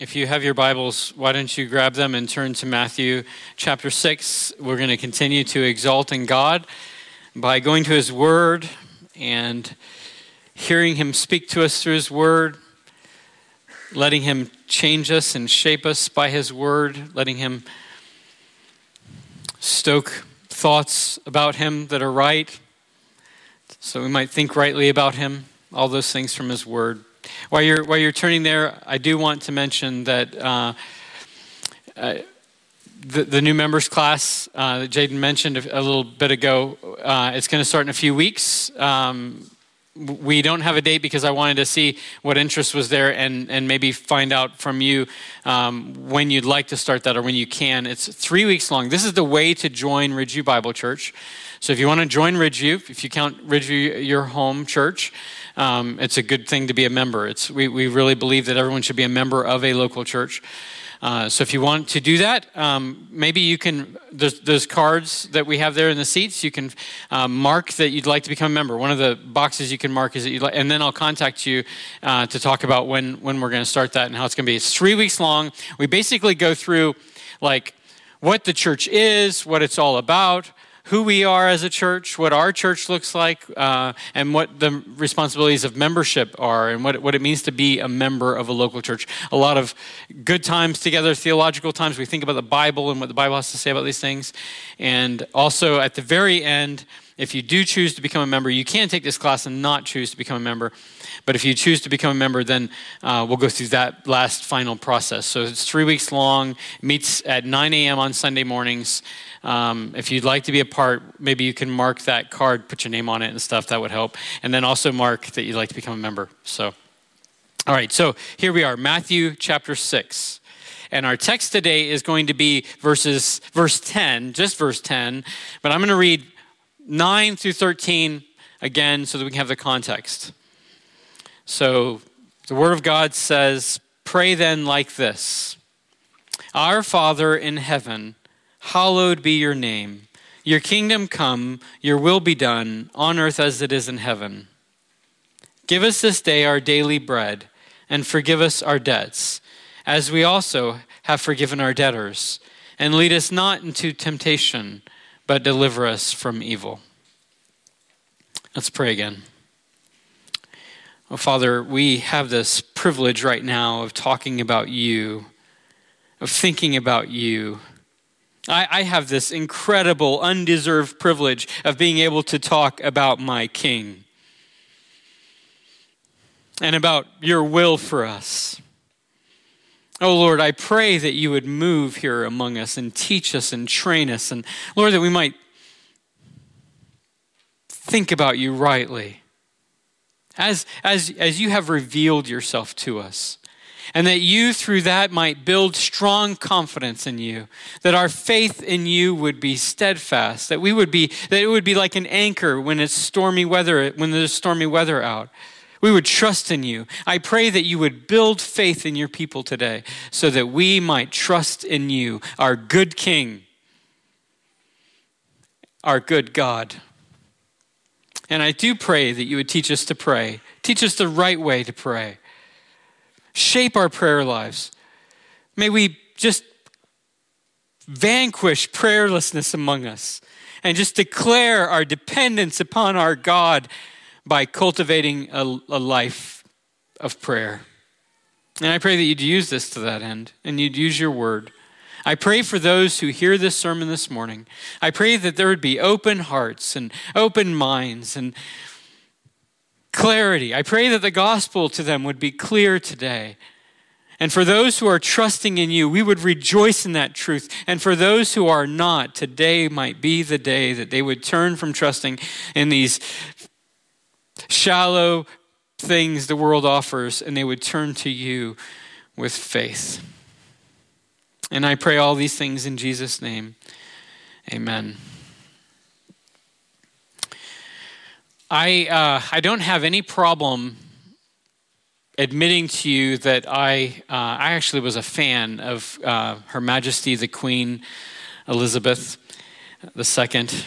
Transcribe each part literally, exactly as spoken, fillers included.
If you have your Bibles, why don't you grab them and turn to Matthew chapter six. We're going to continue to exalt in God by going to his word and hearing him speak to us through his word, letting him change us and shape us by his word, letting him stoke thoughts about him that are right, so we might think rightly about him, all those things from his word. While you're while you're turning there, I do want to mention that uh, uh, the the new members class uh, that Jaden mentioned a, a little bit ago, uh, it's going to start in a few weeks. Um, we don't have a date because I wanted to see what interest was there and and maybe find out from you um, when you'd like to start that or when you can. It's three weeks long. This is the way to join Ridgeview Bible Church. So if you want to join Ridgeview, if you count Ridgeview your home church, um, it's a good thing to be a member. It's we, we really believe that everyone should be a member of a local church. Uh, so if you want to do that, um, maybe you can, there's, there's cards that we have there in the seats. You can uh, mark that you'd like to become a member. One of the boxes you can mark is that you'd like, and then I'll contact you uh, to talk about when, when we're going to start that and how it's going to be. It's three weeks long. We basically go through like what the church is, what it's all about, who we are as a church, what our church looks like, uh, and what the responsibilities of membership are, and what, what it means to be a member of a local church. A lot of good times together, theological times. We think about the Bible and what the Bible has to say about these things. And also at the very end, if you do choose to become a member, you can take this class and not choose to become a member. But if you choose to become a member, then uh, we'll go through that last final process. So it's three weeks long. It meets at nine a.m. on Sunday mornings. Um, if you'd like to be a part, maybe you can mark that card, put your name on it and stuff. That would help. And then also mark that you'd like to become a member. So, all right. So here we are, Matthew chapter six. And our text today is going to be verses, verse ten, just verse ten. But I'm going to read nine through thirteen again so that we can have the context. So the word of God says, pray then like this. Our Father in heaven, hallowed be your name. Your kingdom come, your will be done on earth as it is in heaven. Give us this day our daily bread and forgive us our debts as we also have forgiven our debtors, and lead us not into temptation, but deliver us from evil. Let's pray again. Oh, Father, we have this privilege right now of talking about you, of thinking about you. I, I have this incredible, undeserved privilege of being able to talk about my King and about your will for us. Oh, Lord, I pray that you would move here among us and teach us and train us. And Lord, that we might think about you rightly as, as, as you have revealed yourself to us. And that you, through that, might build strong confidence in you. That our faith in you would be steadfast. That we would be, that it would be like an anchor when it's stormy weather, when there's stormy weather out. We would trust in you. I pray that you would build faith in your people today so that we might trust in you, our good King, our good God. And I do pray that you would teach us to pray. Teach us the right way to pray. Shape our prayer lives. May we just vanquish prayerlessness among us and just declare our dependence upon our God by cultivating a, a life of prayer. And I pray that you'd use this to that end, and you'd use your word. I pray for those who hear this sermon this morning. I pray that there would be open hearts and open minds and clarity. I pray that the gospel to them would be clear today. And for those who are trusting in you, we would rejoice in that truth. And for those who are not, today might be the day that they would turn from trusting in these shallow things the world offers, and they would turn to you with faith. And I pray all these things in Jesus' name. Amen. I uh, I don't have any problem admitting to you that I uh, I actually was a fan of uh, Her Majesty the Queen Elizabeth the Second.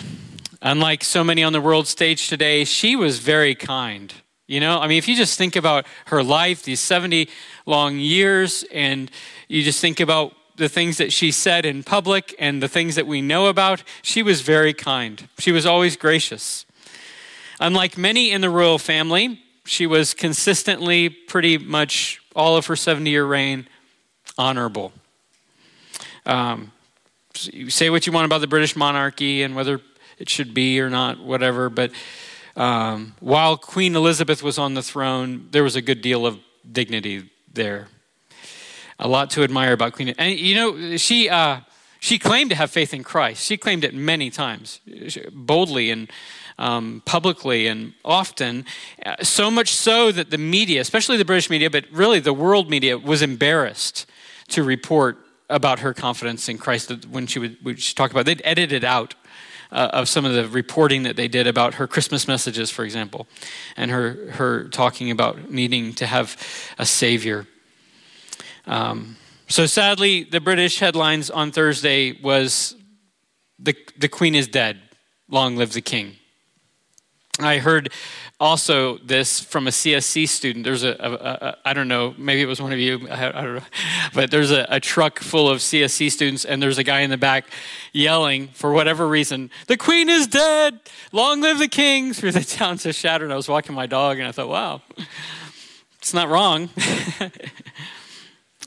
Unlike so many on the world stage today, she was very kind. You know, I mean, if you just think about her life, these seventy long years, and you just think about the things that she said in public and the things that we know about, she was very kind. She was always gracious. Unlike many in the royal family, she was consistently, pretty much all of her seventy-year reign, honorable. Um, you say what you want about the British monarchy and whether it should be or not, whatever, but Um, while Queen Elizabeth was on the throne, there was a good deal of dignity there. A lot to admire about Queen. And you know, she uh, she claimed to have faith in Christ. She claimed it many times, boldly and um, publicly and often. So much so that the media, especially the British media, but really the world media, was embarrassed to report about her confidence in Christ when she would, would she talk about it. They'd edit it out. Uh, of some of the reporting that they did about her Christmas messages, for example, and her her talking about needing to have a savior. Um, so sadly, the British headlines on Thursday was, the the Queen is dead, long live the King. I heard also this from a C S C student. There's a, a, a I don't know, maybe it was one of you, I, I don't know, but there's a, a truck full of C S C students, and there's a guy in the back yelling, for whatever reason, "The Queen is dead! Long live the King!" through the town to shatter. And I was walking my dog, and I thought, wow, it's not wrong.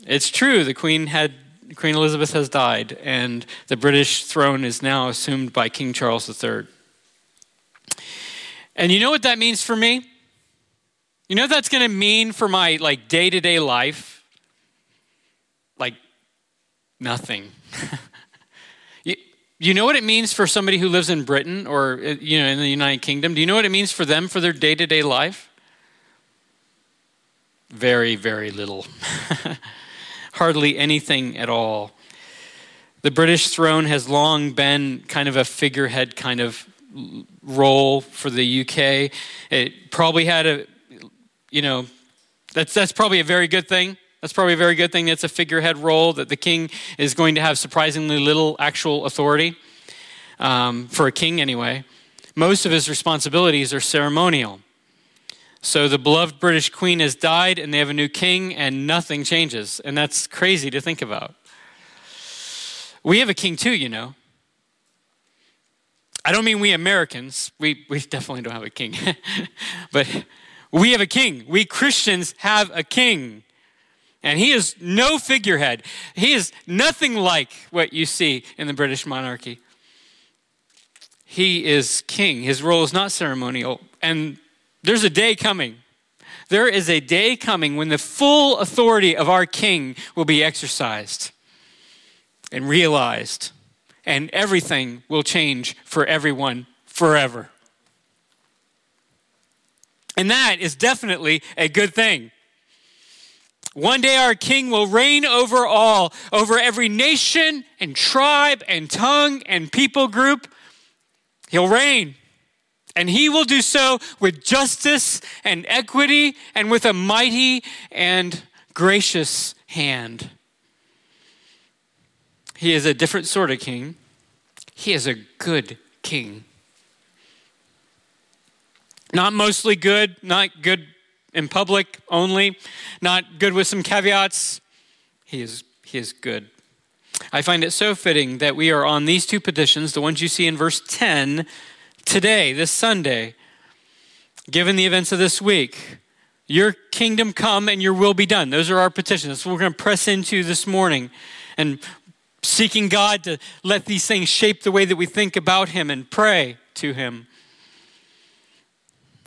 It's true, the Queen had, Queen Elizabeth has died, and the British throne is now assumed by King Charles the third. And you know what that means for me? You know what that's going to mean for my like day-to-day life? Like nothing. you, you know what it means for somebody who lives in Britain or you know in the United Kingdom? Do you know what it means for them for their day-to-day life? Very, very little. Hardly anything at all. The British throne has long been kind of a figurehead kind of role for the U K. It probably had a, you know, that's that's probably a very good thing. That's probably a very good thing. That's a figurehead role that the king is going to have surprisingly little actual authority um, for a king anyway. Most of his responsibilities are ceremonial. So the beloved British queen has died and they have a new king and nothing changes. And that's crazy to think about. We have a king too, you know. I don't mean we Americans, we, we definitely don't have a king, but we have a king. We Christians have a king, and he is no figurehead. He is nothing like what you see in the British monarchy. He is king. His role is not ceremonial, and there's a day coming. There is a day coming when the full authority of our king will be exercised and realized. And everything will change for everyone forever. And that is definitely a good thing. One day our king will reign over all, over every nation and tribe and tongue and people group. He'll reign. And he will do so with justice and equity and with a mighty and gracious hand. He is a different sort of king. He is a good king. Not mostly good, not good in public only, not good with some caveats. He is, he is good. I find it so fitting that we are on these two petitions, the ones you see in verse ten, today, this Sunday, given the events of this week. Your kingdom come and your will be done. Those are our petitions. That's what we're going to press into this morning. And seeking God to let these things shape the way that we think about him and pray to him.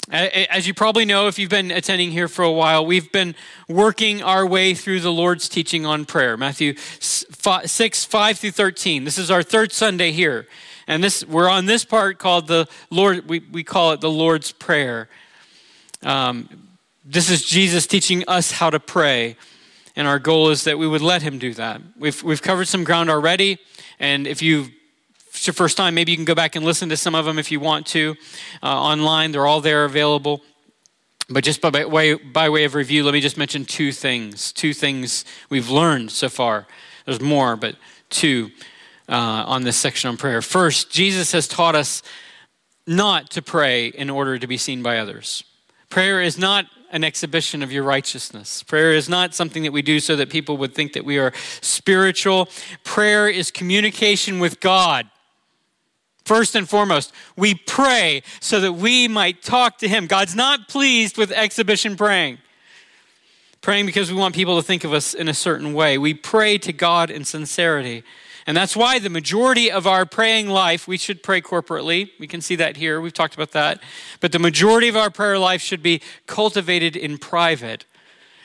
As you probably know, if you've been attending here for a while, we've been working our way through the Lord's teaching on prayer. Matthew six, five through thirteen. This is our third Sunday here. And this we're on this part called the Lord, we, we call it the Lord's Prayer. Um, this is Jesus teaching us how to pray. And our goal is that we would let him do that. We've we've covered some ground already. And if you, it's your first time, maybe you can go back and listen to some of them if you want to. Uh, online, they're all there available. But just by way, by way of review, let me just mention two things. Two things we've learned so far. There's more, but two uh, on this section on prayer. First, Jesus has taught us not to pray in order to be seen by others. Prayer is not an exhibition of your righteousness. Prayer is not something that we do so that people would think that we are spiritual. Prayer is communication with God. First and foremost, we pray so that we might talk to him. God's not pleased with exhibition praying. Praying because we want people to think of us in a certain way. We pray to God in sincerity. And that's why the majority of our praying life, we should pray corporately. We can see that here. We've talked about that. But the majority of our prayer life should be cultivated in private.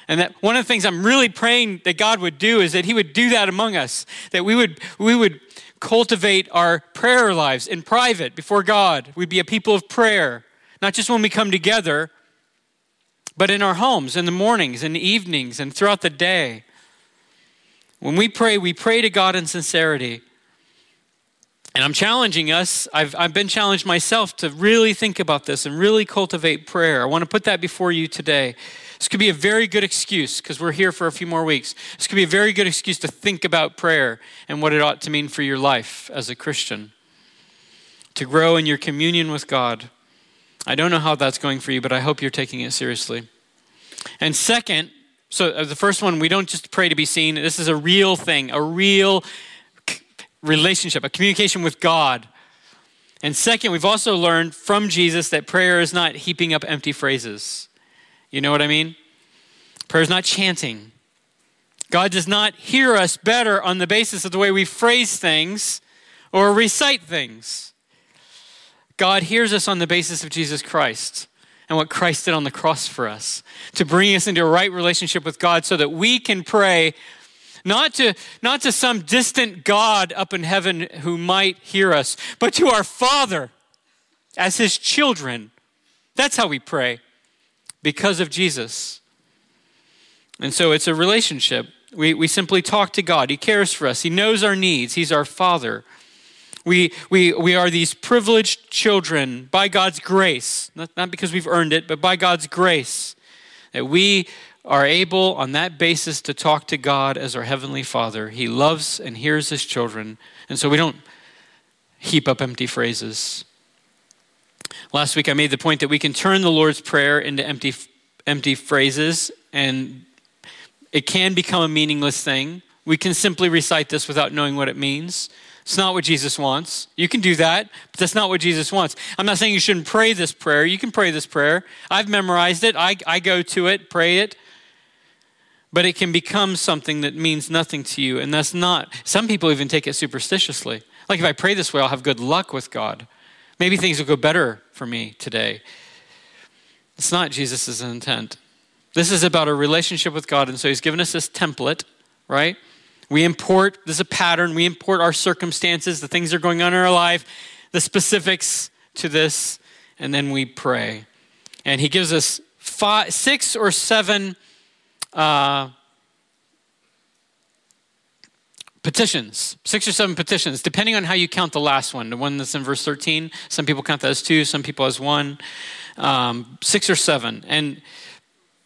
And that one of the things I'm really praying that God would do is that he would do that among us. That we would we would cultivate our prayer lives in private before God. We'd be a people of prayer. Not just when we come together, but in our homes, in the mornings, in the evenings, and throughout the day. When we pray, we pray to God in sincerity. And I'm challenging us. I've, I've been challenged myself to really think about this and really cultivate prayer. I want to put that before you today. This could be a very good excuse, because we're here for a few more weeks. This could be a very good excuse to think about prayer and what it ought to mean for your life as a Christian. To grow in your communion with God. I don't know how that's going for you, but I hope you're taking it seriously. And second, so the first one, we don't just pray to be seen. This is a real thing, a real relationship, a communication with God. And second, we've also learned from Jesus that prayer is not heaping up empty phrases. You know what I mean? Prayer is not chanting. God does not hear us better on the basis of the way we phrase things or recite things. God hears us on the basis of Jesus Christ and what Christ did on the cross for us to bring us into a right relationship with God so that we can pray not to, not to some distant God up in heaven who might hear us, but to our Father as his children. That's how we pray, because of Jesus. And so it's a relationship. We, we simply talk to God. He cares for us. He knows our needs. He's our Father. We we we are these privileged children by God's grace, not, not because we've earned it, but by God's grace, that we are able on that basis to talk to God as our Heavenly Father. He loves and hears his children, and so we don't heap up empty phrases. Last week I made the point that we can turn the Lord's Prayer into empty empty phrases, and it can become a meaningless thing. We can simply recite this without knowing what it means. It's not what Jesus wants. You can do that, but that's not what Jesus wants. I'm not saying you shouldn't pray this prayer. You can pray this prayer. I've memorized it. I, I go to it, pray it. But it can become something that means nothing to you, and that's not. Some people even take it superstitiously. Like, if I pray this way, I'll have good luck with God. Maybe things will go better for me today. It's not Jesus' intent. This is about a relationship with God, and so he's given us this template, right? We import, there's a pattern, we import our circumstances, the things that are going on in our life, the specifics to this, and then we pray. And he gives us five, six or seven uh, petitions, six or seven petitions, depending on how you count the last one, the one that's in verse thirteen. Some people count that as two, some people as one, um, six or seven. And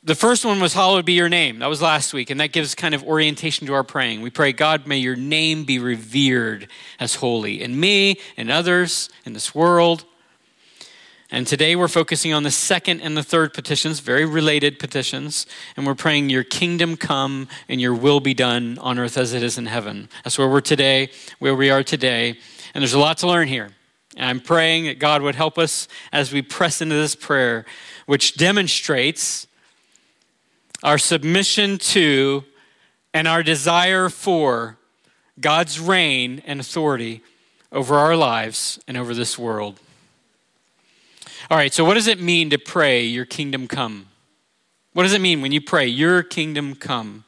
the first one was, hallowed be your name. That was last week, and that gives kind of orientation to our praying. We pray, God, may your name be revered as holy in me and others in this world. And today we're focusing on the second and the third petitions, very related petitions, and we're praying your kingdom come and your will be done on earth as it is in heaven. That's where we're today, where we are today, and there's a lot to learn here. And I'm praying that God would help us as we press into this prayer, which demonstrates our submission to and our desire for God's reign and authority over our lives and over this world. All right, so what does it mean to pray, your kingdom come? What does it mean when you pray, your kingdom come?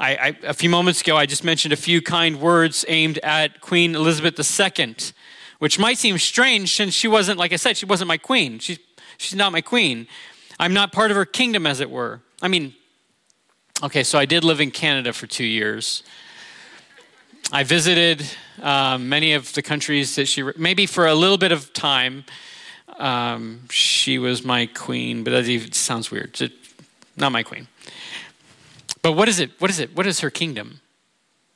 I, I, a few moments ago, I just mentioned a few kind words aimed at Queen Elizabeth the Second, which might seem strange since she wasn't, like I said, she wasn't my queen. She's, she's not my queen. I'm not part of her kingdom, as it were. I mean, okay, so I did live in Canada for two years. I visited uh, many of the countries that she, maybe for a little bit of time, um, she was my queen, but that even sounds weird. It, not my queen. But what is it? What is it? What is her kingdom?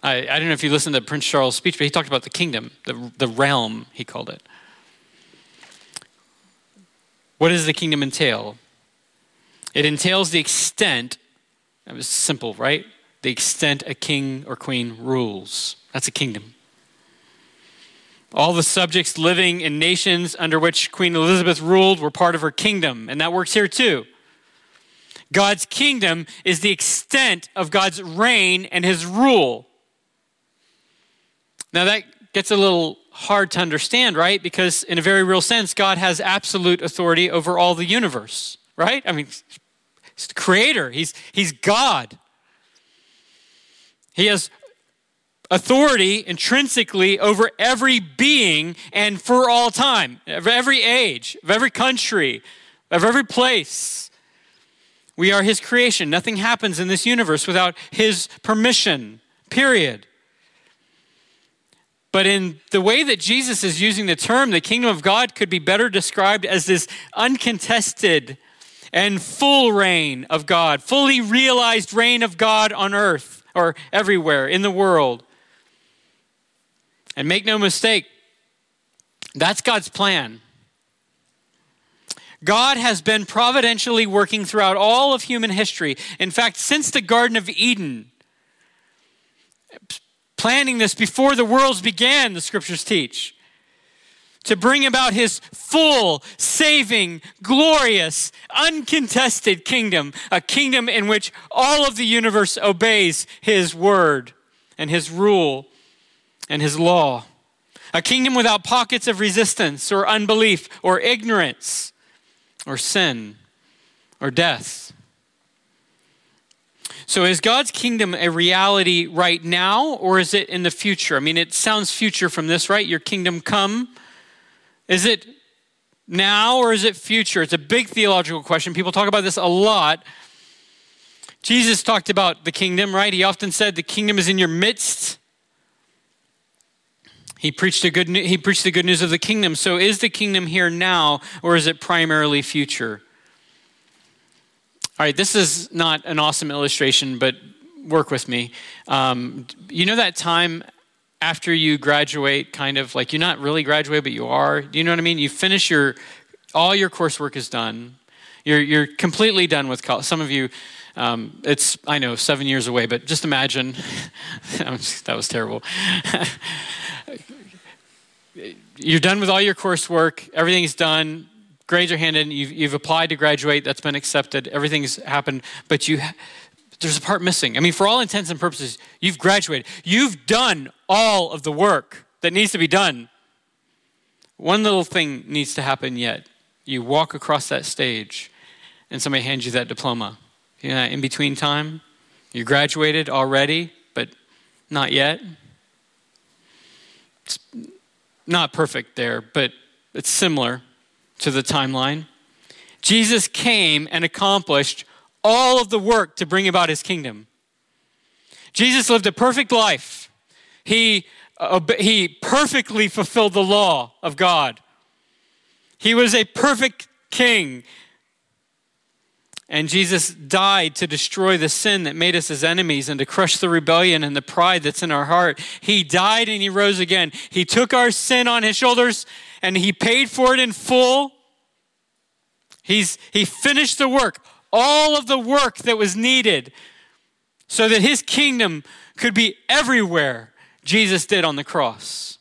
I, I don't know if you listened to Prince Charles' speech, but he talked about the kingdom, the, the realm, he called it. What does the kingdom entail? It entails the extent, that was simple, right? The extent a king or queen rules. That's a kingdom. All the subjects living in nations under which Queen Elizabeth ruled were part of her kingdom, and that works here too. God's kingdom is the extent of God's reign and his rule. Now that gets a little hard to understand, right? Because in a very real sense, God has absolute authority over all the universe, right? I mean, he's the creator. He's, he's God. He has authority intrinsically over every being and for all time, of every age, of every country, of every place. We are his creation. Nothing happens in this universe without his permission, period. But in the way that Jesus is using the term, the kingdom of God could be better described as this uncontested and full reign of God, fully realized reign of God on earth or everywhere in the world. And make no mistake, that's God's plan. God has been providentially working throughout all of human history. In fact, since the Garden of Eden, planning this before the worlds began, the scriptures teach, to bring about his full, saving, glorious, uncontested kingdom, a kingdom in which all of the universe obeys his word and his rule and his law. A kingdom without pockets of resistance or unbelief or ignorance, or sin, or death. So is God's kingdom a reality right now, or is it in the future? I mean, it sounds future from this, right? Your kingdom come. Is it now, or is it future? It's a big theological question. People talk about this a lot. Jesus talked about the kingdom, right? He often said the kingdom is in your midst. He preached, a good, he preached the good news of the kingdom. So is the kingdom here now, or is it primarily future? All right, this is not an awesome illustration, but work with me. Um, you know that time after you graduate, kind of like you're not really graduate, but you are. Do you know what I mean? You finish your, all your coursework is done. You're you're completely done with college. Some of you, um, it's, I know, seven years away, but just imagine. That was terrible. You're done with all your coursework. Everything's done. Grades are handed. You've, you've applied to graduate. That's been accepted. Everything's happened. But you, there's a part missing. I mean, for all intents and purposes, you've graduated. You've done all of the work that needs to be done. One little thing needs to happen yet. You walk across that stage and somebody hands you that diploma. You know, in between time, you graduated already, but not yet. It's not perfect there, but it's similar to the timeline. Jesus came and accomplished all of the work to bring about his kingdom. Jesus lived a perfect life. He, uh, he perfectly fulfilled the law of God. He was a perfect king. And Jesus died to destroy the sin that made us his enemies and to crush the rebellion and the pride that's in our heart. He died and he rose again. He took our sin on his shoulders and he paid for it in full. He's, he finished the work, all of the work that was needed so that his kingdom could be everywhere. Jesus did on the cross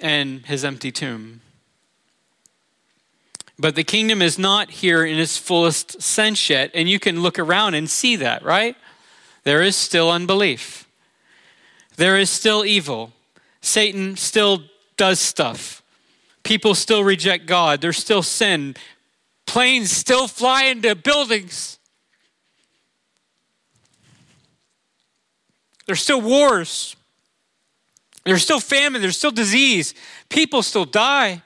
and his empty tomb. But the kingdom is not here in its fullest sense yet, and you can look around and see that, right? There is still unbelief. There is still evil. Satan still does stuff. People still reject God. There's still sin. Planes still fly into buildings. There's still wars. There's still famine. There's still disease. People still die.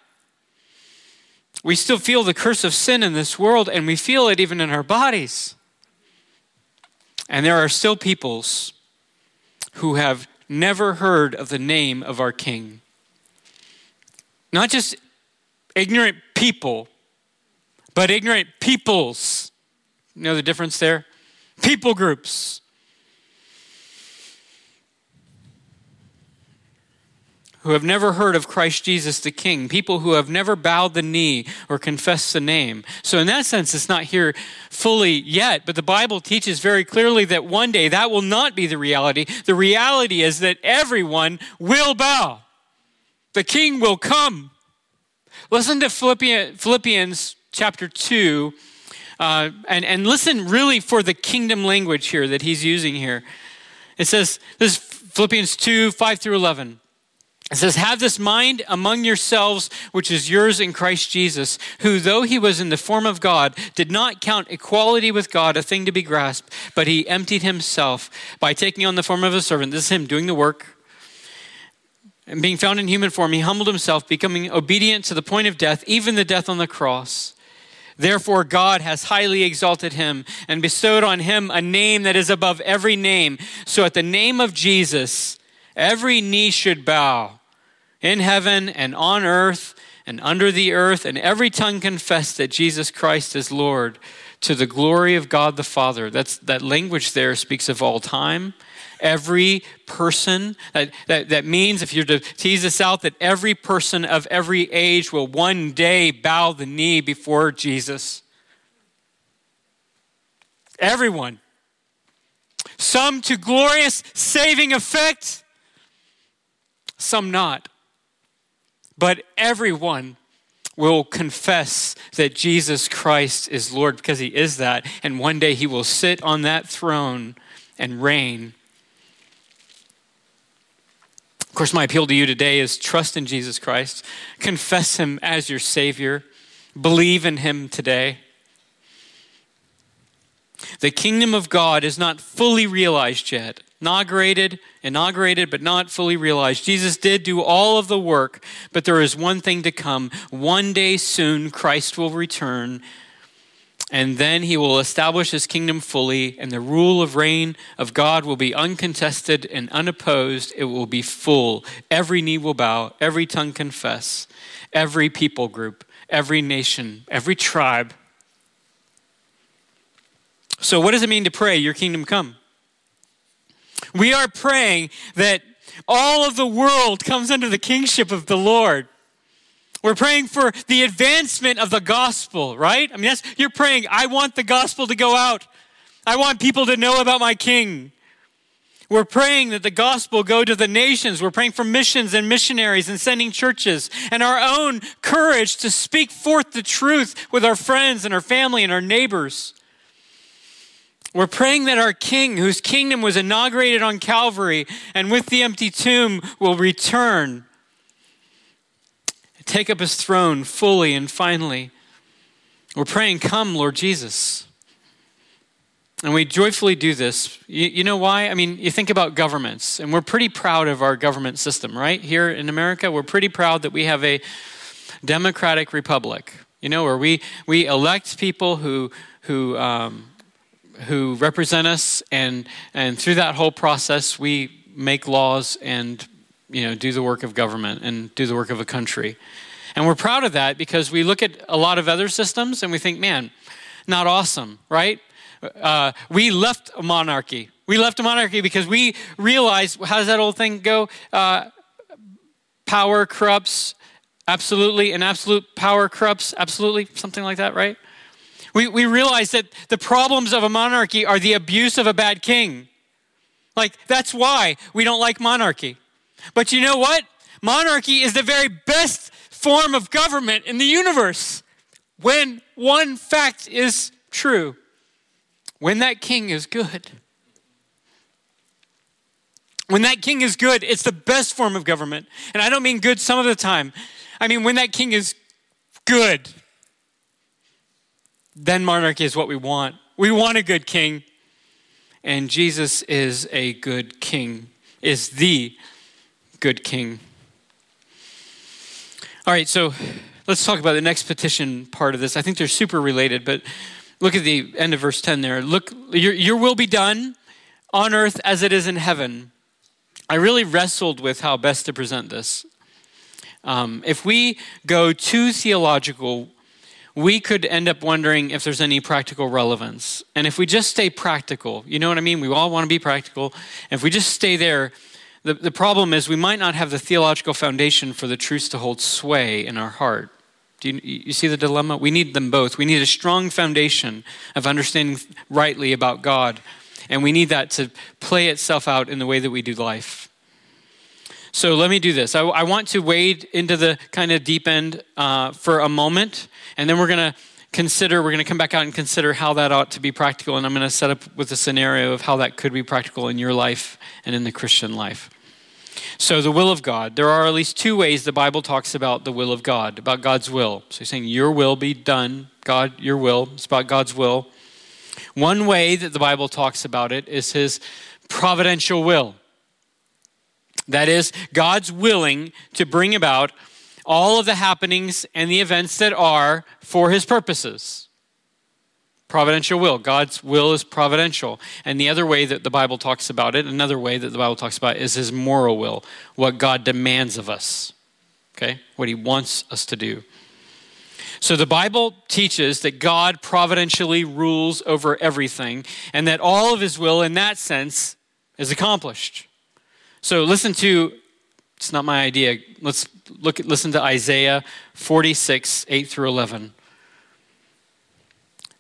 We still feel the curse of sin in this world, and we feel it even in our bodies. And there are still peoples who have never heard of the name of our King. Not just ignorant people, but ignorant peoples. You know the difference there? People groups who have never heard of Christ Jesus the King, people who have never bowed the knee or confessed the name. So in that sense, it's not here fully yet, but the Bible teaches very clearly that one day that will not be the reality. The reality is that everyone will bow. The King will come. Listen to Philippians chapter two, uh, and, and listen really for the kingdom language here that he's using here. It says, this is Philippians two, five through eleven. It says, have this mind among yourselves, which is yours in Christ Jesus, who, though he was in the form of God, did not count equality with God a thing to be grasped, but he emptied himself by taking on the form of a servant. This is him doing the work. And being found in human form, he humbled himself, becoming obedient to the point of death, even the death on the cross. Therefore, God has highly exalted him and bestowed on him a name that is above every name. So at the name of Jesus, every knee should bow, in heaven and on earth and under the earth, and every tongue confess that Jesus Christ is Lord, to the glory of God the Father. That's, that language there speaks of all time. Every person, that, that, that means, if you're to tease this out, that every person of every age will one day bow the knee before Jesus. Everyone. Some to glorious saving effect, some not. But everyone will confess that Jesus Christ is Lord, because he is that. And one day he will sit on that throne and reign. Of course, my appeal to you today is trust in Jesus Christ. Confess him as your Savior. Believe in him today. The kingdom of God is not fully realized yet. Inaugurated, inaugurated, but not fully realized. Jesus did do all of the work, but there is one thing to come. One day soon, Christ will return, and then he will establish his kingdom fully, and the rule of reign of God will be uncontested and unopposed. It will be full. Every knee will bow, every tongue confess, every people group, every nation, every tribe. So what does it mean to pray, your kingdom come? We are praying that all of the world comes under the kingship of the Lord. We're praying for the advancement of the gospel, right? I mean, that's, you're praying, I want the gospel to go out. I want people to know about my King. We're praying that the gospel go to the nations. We're praying for missions and missionaries and sending churches and our own courage to speak forth the truth with our friends and our family and our neighbors. We're praying that our King, whose kingdom was inaugurated on Calvary and with the empty tomb, will return and take up his throne fully and finally. We're praying, come, Lord Jesus. And we joyfully do this. You, you know why? I mean, you think about governments, and we're pretty proud of our government system, right? Here in America, we're pretty proud that we have a democratic republic, you know, where we, we elect people who... who um, who represent us, and and through that whole process, we make laws and, you know, do the work of government and do the work of a country. And we're proud of that because we look at a lot of other systems and we think, man, not awesome, right? Uh, we left a monarchy. We left a monarchy because we realized, how does that old thing go? Uh, power corrupts, absolutely, and absolute power corrupts, absolutely, something like that, right? We we realize that the problems of a monarchy are the abuse of a bad king. Like, that's why we don't like monarchy. But you know what? Monarchy is the very best form of government in the universe when one fact is true. When that king is good. When that king is good, it's the best form of government. And I don't mean good some of the time. I mean, when that king is good, then monarchy is what we want. We want a good king. And Jesus is a good king, is the good king. All right, so let's talk about the next petition part of this. I think they're super related, but look at the end of verse ten there. Look, your, your will be done on earth as it is in heaven. I really wrestled with how best to present this. Um, if we go too theological, we could end up wondering if there's any practical relevance. And if we just stay practical, you know what I mean? We all want to be practical. And if we just stay there, The, the problem is we might not have the theological foundation for the truths to hold sway in our heart. Do you, you see the dilemma? We need them both. We need a strong foundation of understanding rightly about God, and we need that to play itself out in the way that we do life. So let me do this. I, I want to wade into the kind of deep end uh, for a moment, and then we're going to consider, we're going to come back out and consider how that ought to be practical, and I'm going to set up with a scenario of how that could be practical in your life and in the Christian life. So the will of God. There are at least two ways the Bible talks about the will of God, about God's will. So he's saying, your will be done, God, your will. It's about God's will. One way that the Bible talks about it is his providential will. That is, God's willing to bring about all of the happenings and the events that are for his purposes. Providential will. God's will is providential. And the other way that the Bible talks about it, another way that the Bible talks about it is his moral will, what God demands of us, okay? What he wants us to do. So the Bible teaches that God providentially rules over everything and that all of his will in that sense is accomplished. So listen to, it's not my idea, let's look at, listen to Isaiah forty-six, eight through eleven.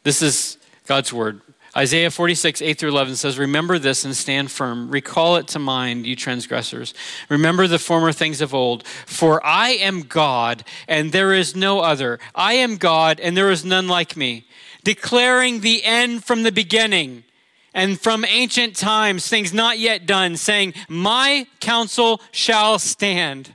This is God's word. Isaiah forty-six, eight through eleven says, "Remember this and stand firm. Recall it to mind, you transgressors. Remember the former things of old. For I am God, and there is no other. I am God, and there is none like me. Declaring the end from the beginning, and from ancient times, things not yet done, saying, my counsel shall stand.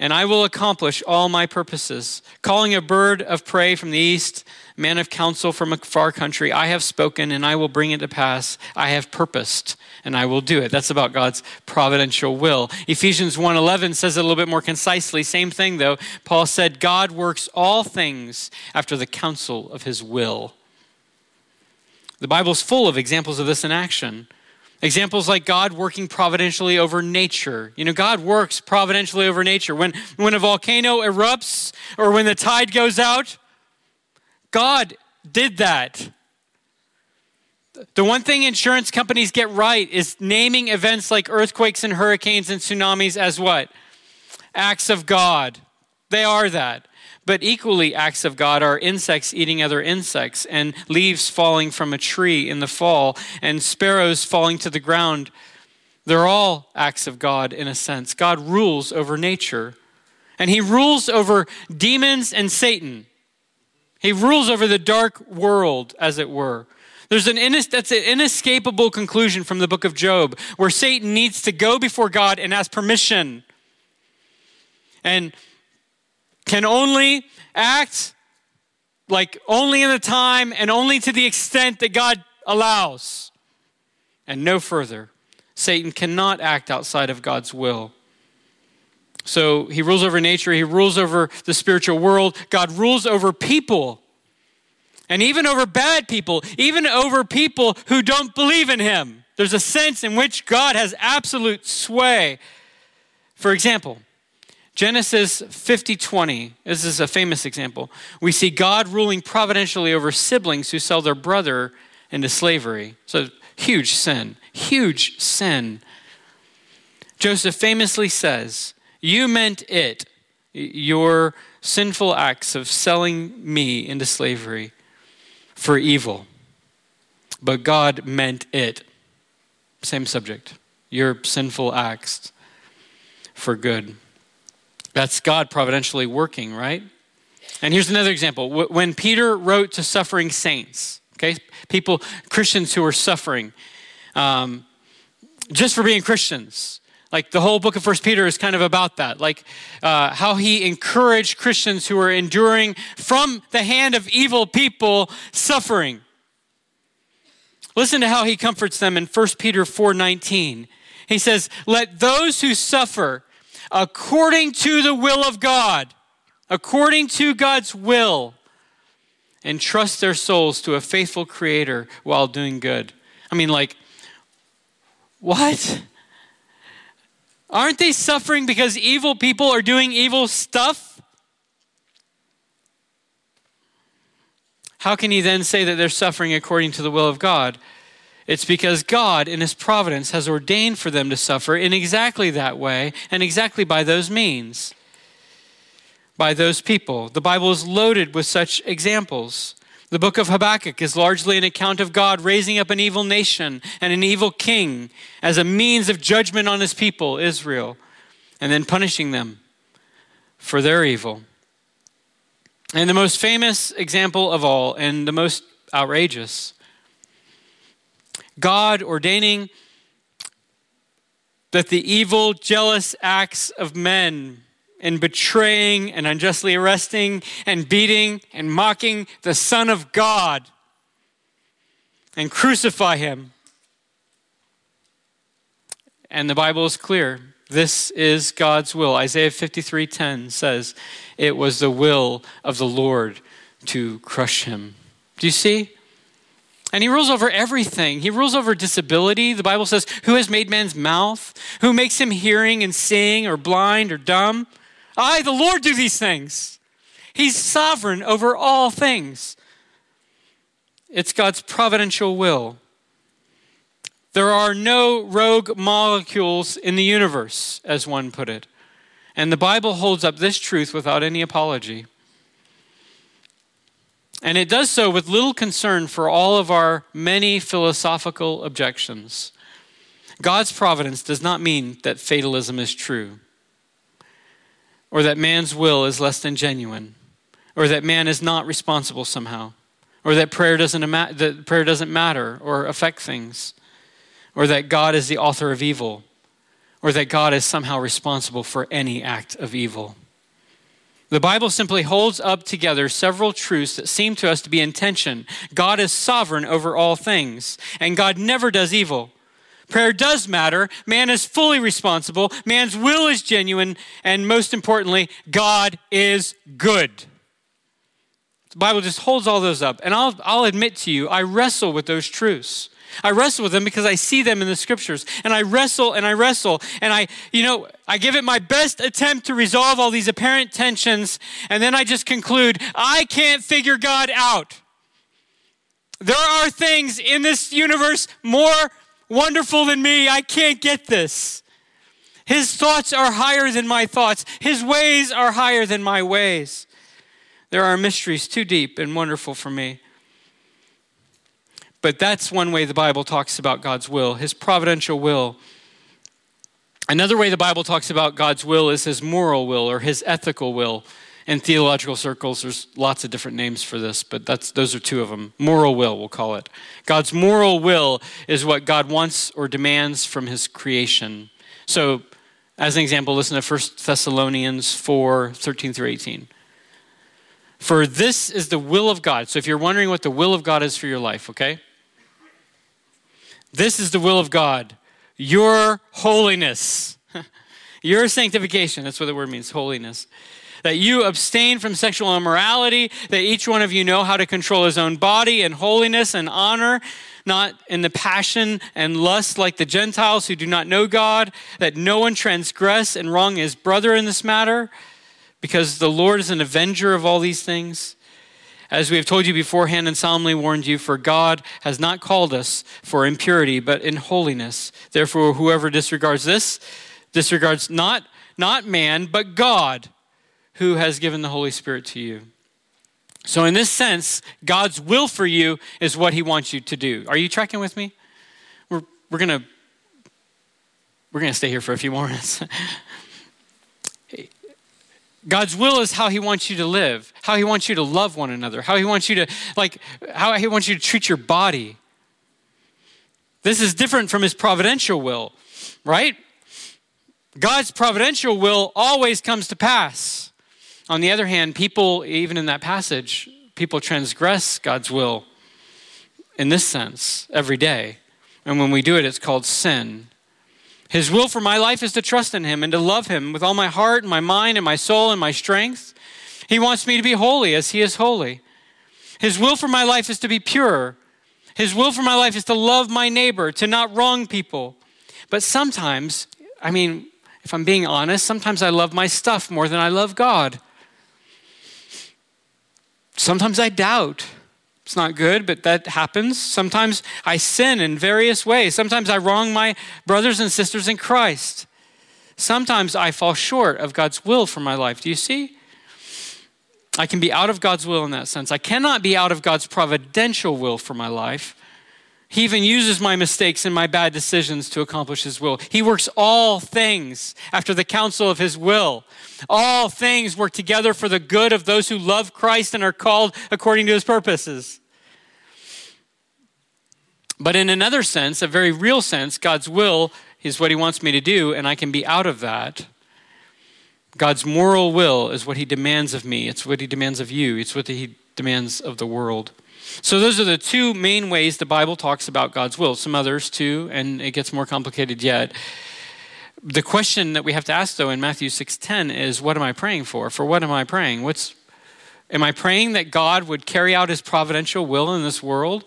And I will accomplish all my purposes. Calling a bird of prey from the east, man of counsel from a far country, I have spoken and I will bring it to pass. I have purposed and I will do it." That's about God's providential will. Ephesians one eleven says it a little bit more concisely. Same thing though. Paul said, God works all things after the counsel of his will. The Bible's full of examples of this in action. Examples like God working providentially over nature. You know, God works providentially over nature. When, when a volcano erupts or when the tide goes out, God did that. The one thing insurance companies get right is naming events like earthquakes and hurricanes and tsunamis as what? Acts of God. They are that. But equally acts of God are insects eating other insects and leaves falling from a tree in the fall and sparrows falling to the ground. They're all acts of God in a sense. God rules over nature and he rules over demons and Satan. He rules over the dark world, as it were. There's an ines- that's an inescapable conclusion from the book of Job where Satan needs to go before God and ask permission. And can only act like only in the time and only to the extent that God allows. And no further. Satan cannot act outside of God's will. So he rules over nature. He rules over the spiritual world. God rules over people. And even over bad people. Even over people who don't believe in him. There's a sense in which God has absolute sway. For example, Genesis fifty twenty, this is a famous example. We see God ruling providentially over siblings who sell their brother into slavery. So huge sin, huge sin. Joseph famously says, "You meant it, your sinful acts of selling me into slavery for evil, but God meant it." Same subject, your sinful acts for good. That's God providentially working, right? And here's another example. When Peter wrote to suffering saints, okay, people, Christians who are suffering, um, just for being Christians, like the whole book of First Peter is kind of about that, like uh, how he encouraged Christians who are enduring from the hand of evil people suffering. Listen to how he comforts them in First Peter four nineteen. He says, "Let those who suffer according to the will of God, according to God's will, and trust their souls to a faithful creator while doing good." I mean, like, what? Aren't they suffering because evil people are doing evil stuff? How can he then say that they're suffering according to the will of God? It's because God in his providence has ordained for them to suffer in exactly that way and exactly by those means, by those people. The Bible is loaded with such examples. The book of Habakkuk is largely an account of God raising up an evil nation and an evil king as a means of judgment on his people, Israel, and then punishing them for their evil. And the most famous example of all, and the most outrageous, God ordaining that the evil, jealous acts of men in betraying and unjustly arresting and beating and mocking the Son of God and crucify him. And the Bible is clear. This is God's will. Isaiah fifty-three ten says, it was the will of the Lord to crush him. Do you see? And he rules over everything. He rules over disability. The Bible says, who has made man's mouth? Who makes him hearing and seeing or blind or dumb? I, the Lord, do these things. He's sovereign over all things. It's God's providential will. There are no rogue molecules in the universe, as one put it. And the Bible holds up this truth without any apology. And it does so with little concern for all of our many philosophical objections. God's providence does not mean that fatalism is true, or that man's will is less than genuine, or that man is not responsible somehow, or that prayer doesn't, ima- that prayer doesn't matter or affect things, or that God is the author of evil, or that God is somehow responsible for any act of evil. The Bible simply holds up together several truths that seem to us to be in tension. God is sovereign over all things, and God never does evil. Prayer does matter. Man is fully responsible. Man's will is genuine. And most importantly, God is good. The Bible just holds all those up. And I'll, I'll admit to you, I wrestle with those truths. I wrestle with them because I see them in the scriptures, and I wrestle and I wrestle and I, you know, I give it my best attempt to resolve all these apparent tensions, and then I just conclude, I can't figure God out. There are things in this universe more wonderful than me. I can't get this. His thoughts are higher than my thoughts. His ways are higher than my ways. There are mysteries too deep and wonderful for me. But that's one way the Bible talks about God's will, his providential will. Another way the Bible talks about God's will is his moral will or his ethical will. In theological circles, there's lots of different names for this, but that's those are two of them. Moral will, we'll call it. God's moral will is what God wants or demands from his creation. So as an example, listen to First Thessalonians four thirteen through eighteen. For this is the will of God. So if you're wondering what the will of God is for your life, okay? This is the will of God, your holiness, your sanctification. That's what the word means, holiness. That you abstain from sexual immorality, that each one of you know how to control his own body in holiness and honor, not in the passion and lust like the Gentiles who do not know God, that no one transgress and wrong his brother in this matter, because the Lord is an avenger of all these things. As we have told you beforehand and solemnly warned you, for God has not called us for impurity, but in holiness. Therefore, whoever disregards this, disregards not, not man, but God, who has given the Holy Spirit to you. So in this sense, God's will for you is what he wants you to do. Are you tracking with me? We're, we're gonna, we're gonna stay here for a few more minutes. God's will is how he wants you to live, how he wants you to love one another, how he wants you to, like, how he wants you to treat your body. This is different from his providential will, right? God's providential will always comes to pass. On the other hand, people, even in that passage, people transgress God's will in this sense every day. And when we do it, it's called sin. His will for my life is to trust in him and to love him with all my heart and my mind and my soul and my strength. He wants me to be holy as he is holy. His will for my life is to be pure. His will for my life is to love my neighbor, to not wrong people. But sometimes, I mean, if I'm being honest, sometimes I love my stuff more than I love God. Sometimes I doubt. It's not good, but that happens. Sometimes I sin in various ways. Sometimes I wrong my brothers and sisters in Christ. Sometimes I fall short of God's will for my life. Do you see? I can be out of God's will in that sense. I cannot be out of God's providential will for my life. He even uses my mistakes and my bad decisions to accomplish his will. He works all things after the counsel of his will. All things work together for the good of those who love Christ and are called according to his purposes. But in another sense, a very real sense, God's will is what he wants me to do, and I can be out of that. God's moral will is what he demands of me. It's what he demands of you. It's what he demands of the world. So those are the two main ways the Bible talks about God's will. Some others too, and it gets more complicated yet. The question that we have to ask though in Matthew six ten is, what am I praying for? For what am I praying? What's, am I praying that God would carry out his providential will in this world?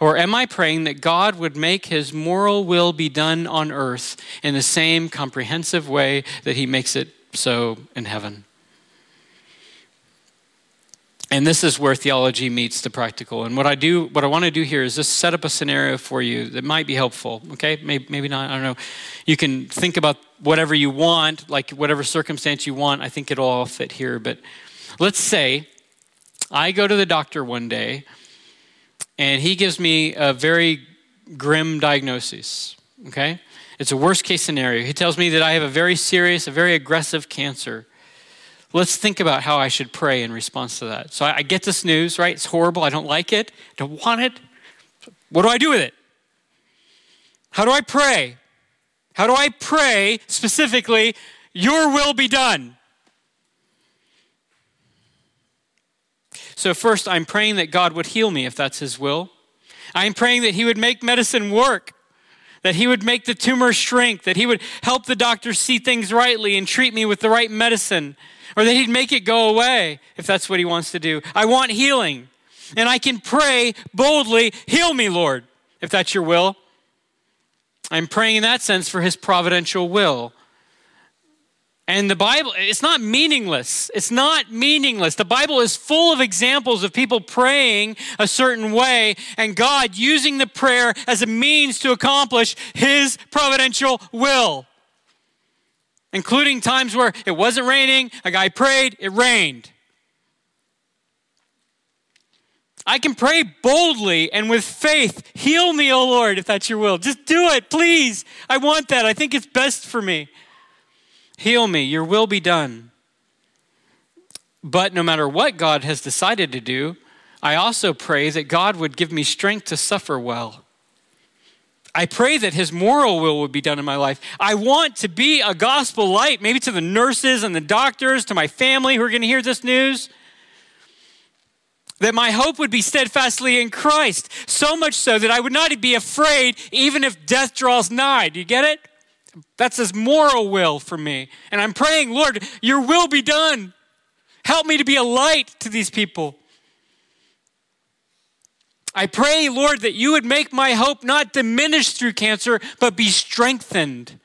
Or am I praying that God would make his moral will be done on earth in the same comprehensive way that he makes it so in heaven? And this is where theology meets the practical. And what I do, what I want to do here is just set up a scenario for you that might be helpful, okay? Maybe, maybe not, I don't know. You can think about whatever you want, like whatever circumstance you want. I think it'll all fit here. But let's say I go to the doctor one day and he gives me a very grim diagnosis, okay? It's a worst case scenario. He tells me that I have a very serious, a very aggressive cancer. Let's think about how I should pray in response to that. So I get this news, right? It's horrible. I don't like it. I don't want it. What do I do with it? How do I pray? How do I pray specifically, your will be done? So first, I'm praying that God would heal me if that's his will. I'm praying that he would make medicine work, that he would make the tumor shrink, that he would help the doctor see things rightly and treat me with the right medicine, or that he'd make it go away if that's what he wants to do. I want healing, and I can pray boldly, heal me, Lord, if that's your will. I'm praying in that sense for his providential will. And the Bible, it's not meaningless. It's not meaningless. The Bible is full of examples of people praying a certain way and God using the prayer as a means to accomplish his providential will. Including times where it wasn't raining, a guy prayed, it rained. I can pray boldly and with faith, heal me, O Lord, if that's your will. Just do it, please. I want that. I think it's best for me. Heal me, your will be done. But no matter what God has decided to do, I also pray that God would give me strength to suffer well. I pray that his moral will would be done in my life. I want to be a gospel light, maybe to the nurses and the doctors, to my family who are going to hear this news. That my hope would be steadfastly in Christ, so much so that I would not be afraid even if death draws nigh. Do you get it? That's his moral will for me. And I'm praying, Lord, your will be done. Help me to be a light to these people. I pray, Lord, that you would make my hope not diminish through cancer, but be strengthened.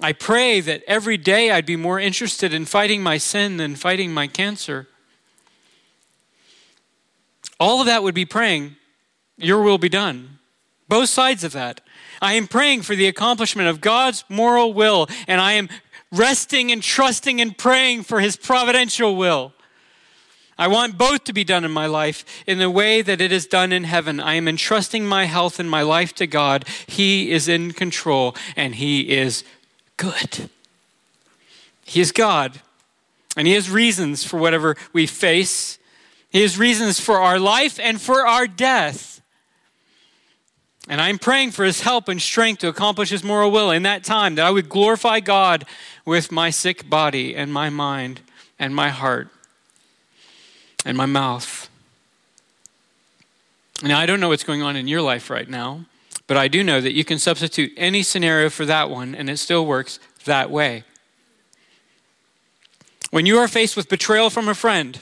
I pray that every day I'd be more interested in fighting my sin than fighting my cancer. All of that would be praying, your will be done. Both sides of that. I am praying for the accomplishment of God's moral will, and I am resting and trusting and praying for his providential will. I want both to be done in my life in the way that it is done in heaven. I am entrusting my health and my life to God. He is in control, and he is good. He is God, and he has reasons for whatever we face. He has reasons for our life and for our death. And I'm praying for his help and strength to accomplish his moral will in that time, that I would glorify God with my sick body and my mind and my heart and my mouth. Now, I don't know what's going on in your life right now, but I do know that you can substitute any scenario for that one, and it still works that way. When you are faced with betrayal from a friend,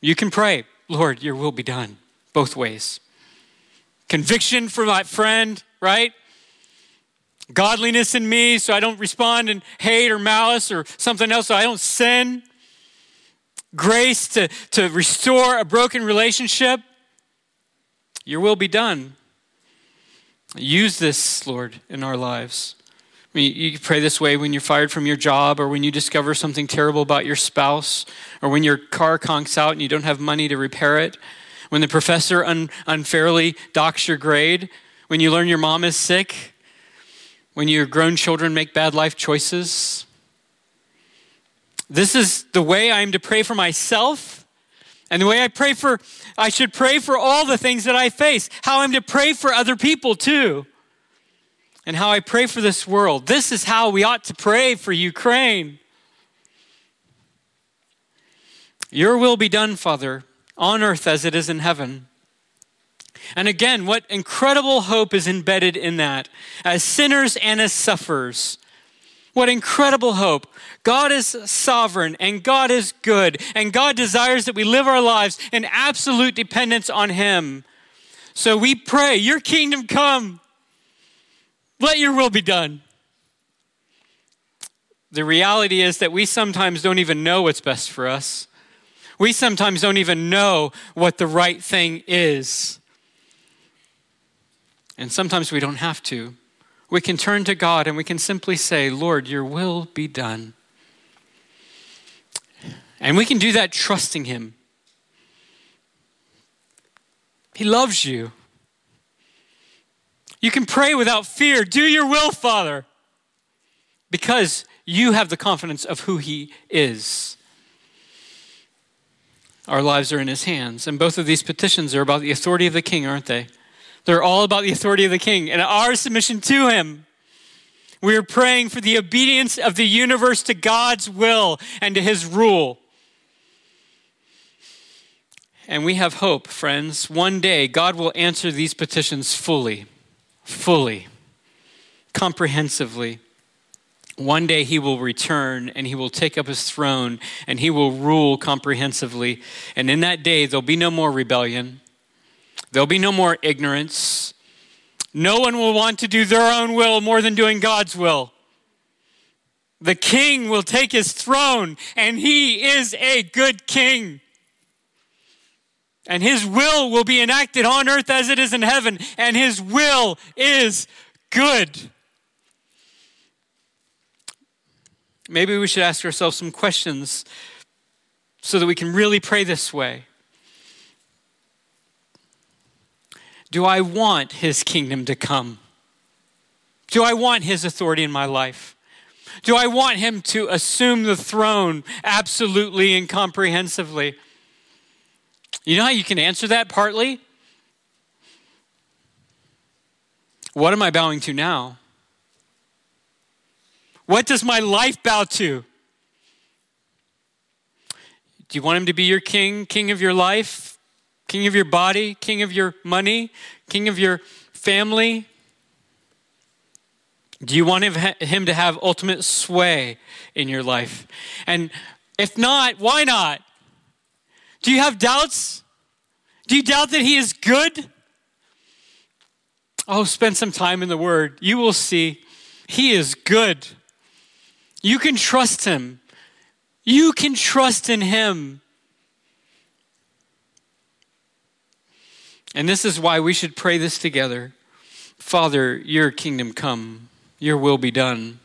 you can pray, Lord, your will be done, both ways. Conviction for my friend, right? Godliness in me so I don't respond in hate or malice or something else so I don't sin. grace to, to restore a broken relationship. Your will be done. Use this, Lord, in our lives. I mean, you pray this way when you're fired from your job, or when you discover something terrible about your spouse, or when your car conks out and you don't have money to repair it, when the professor un- unfairly docks your grade, when you learn your mom is sick, when your grown children make bad life choices. This is the way I am to pray for myself, and the way I pray for, I should pray for all the things that I face, how I'm to pray for other people too, and how I pray for this world. This is how we ought to pray for Ukraine. Your will be done, Father, on earth as it is in heaven. And again, what incredible hope is embedded in that, as sinners and as sufferers. What incredible hope. God is sovereign and God is good, and God desires that we live our lives in absolute dependence on Him. So we pray, your kingdom come. Let your will be done. The reality is that we sometimes don't even know what's best for us. We sometimes don't even know what the right thing is. And sometimes we don't have to. We can turn to God and we can simply say, Lord, your will be done. And we can do that trusting Him. He loves you. You can pray without fear. Do your will, Father, because you have the confidence of who He is. Our lives are in His hands. And both of these petitions are about the authority of the King, aren't they? They're all about the authority of the King and our submission to Him. We are praying for the obedience of the universe to God's will and to His rule. And we have hope, friends. One day, God will answer these petitions fully. Fully, comprehensively. One day He will return and He will take up His throne and He will rule comprehensively. And in that day, there'll be no more rebellion. There'll be no more ignorance. No one will want to do their own will more than doing God's will. The King will take His throne, and He is a good King. And His will will be enacted on earth as it is in heaven. And His will is good. Maybe we should ask ourselves some questions so that we can really pray this way. Do I want His kingdom to come? Do I want His authority in my life? Do I want Him to assume the throne absolutely and comprehensively? You know how you can answer that partly? What am I bowing to now? What does my life bow to? Do you want Him to be your king, king of your life, king of your body, king of your money, king of your family? Do you want Him to have ultimate sway in your life? And if not, why not? Do you have doubts? Do you doubt that He is good? Oh, spend some time in the Word. You will see He is good. You can trust Him. You can trust in Him. And this is why we should pray this together. Father, your kingdom come. Your will be done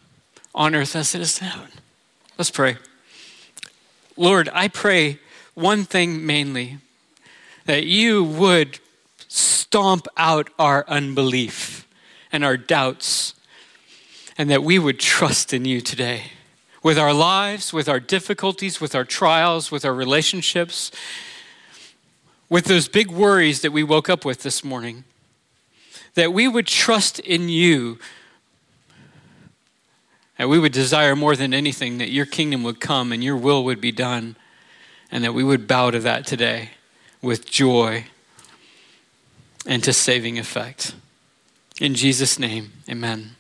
on earth as it is in heaven. Let's pray. Lord, I pray one thing mainly, that you would stomp out our unbelief and our doubts, and that we would trust in you today with our lives, with our difficulties, with our trials, with our relationships, with those big worries that we woke up with this morning, that we would trust in you, and we would desire more than anything that your kingdom would come and your will would be done. And that we would bow to that today with joy and to saving effect. In Jesus' name, amen.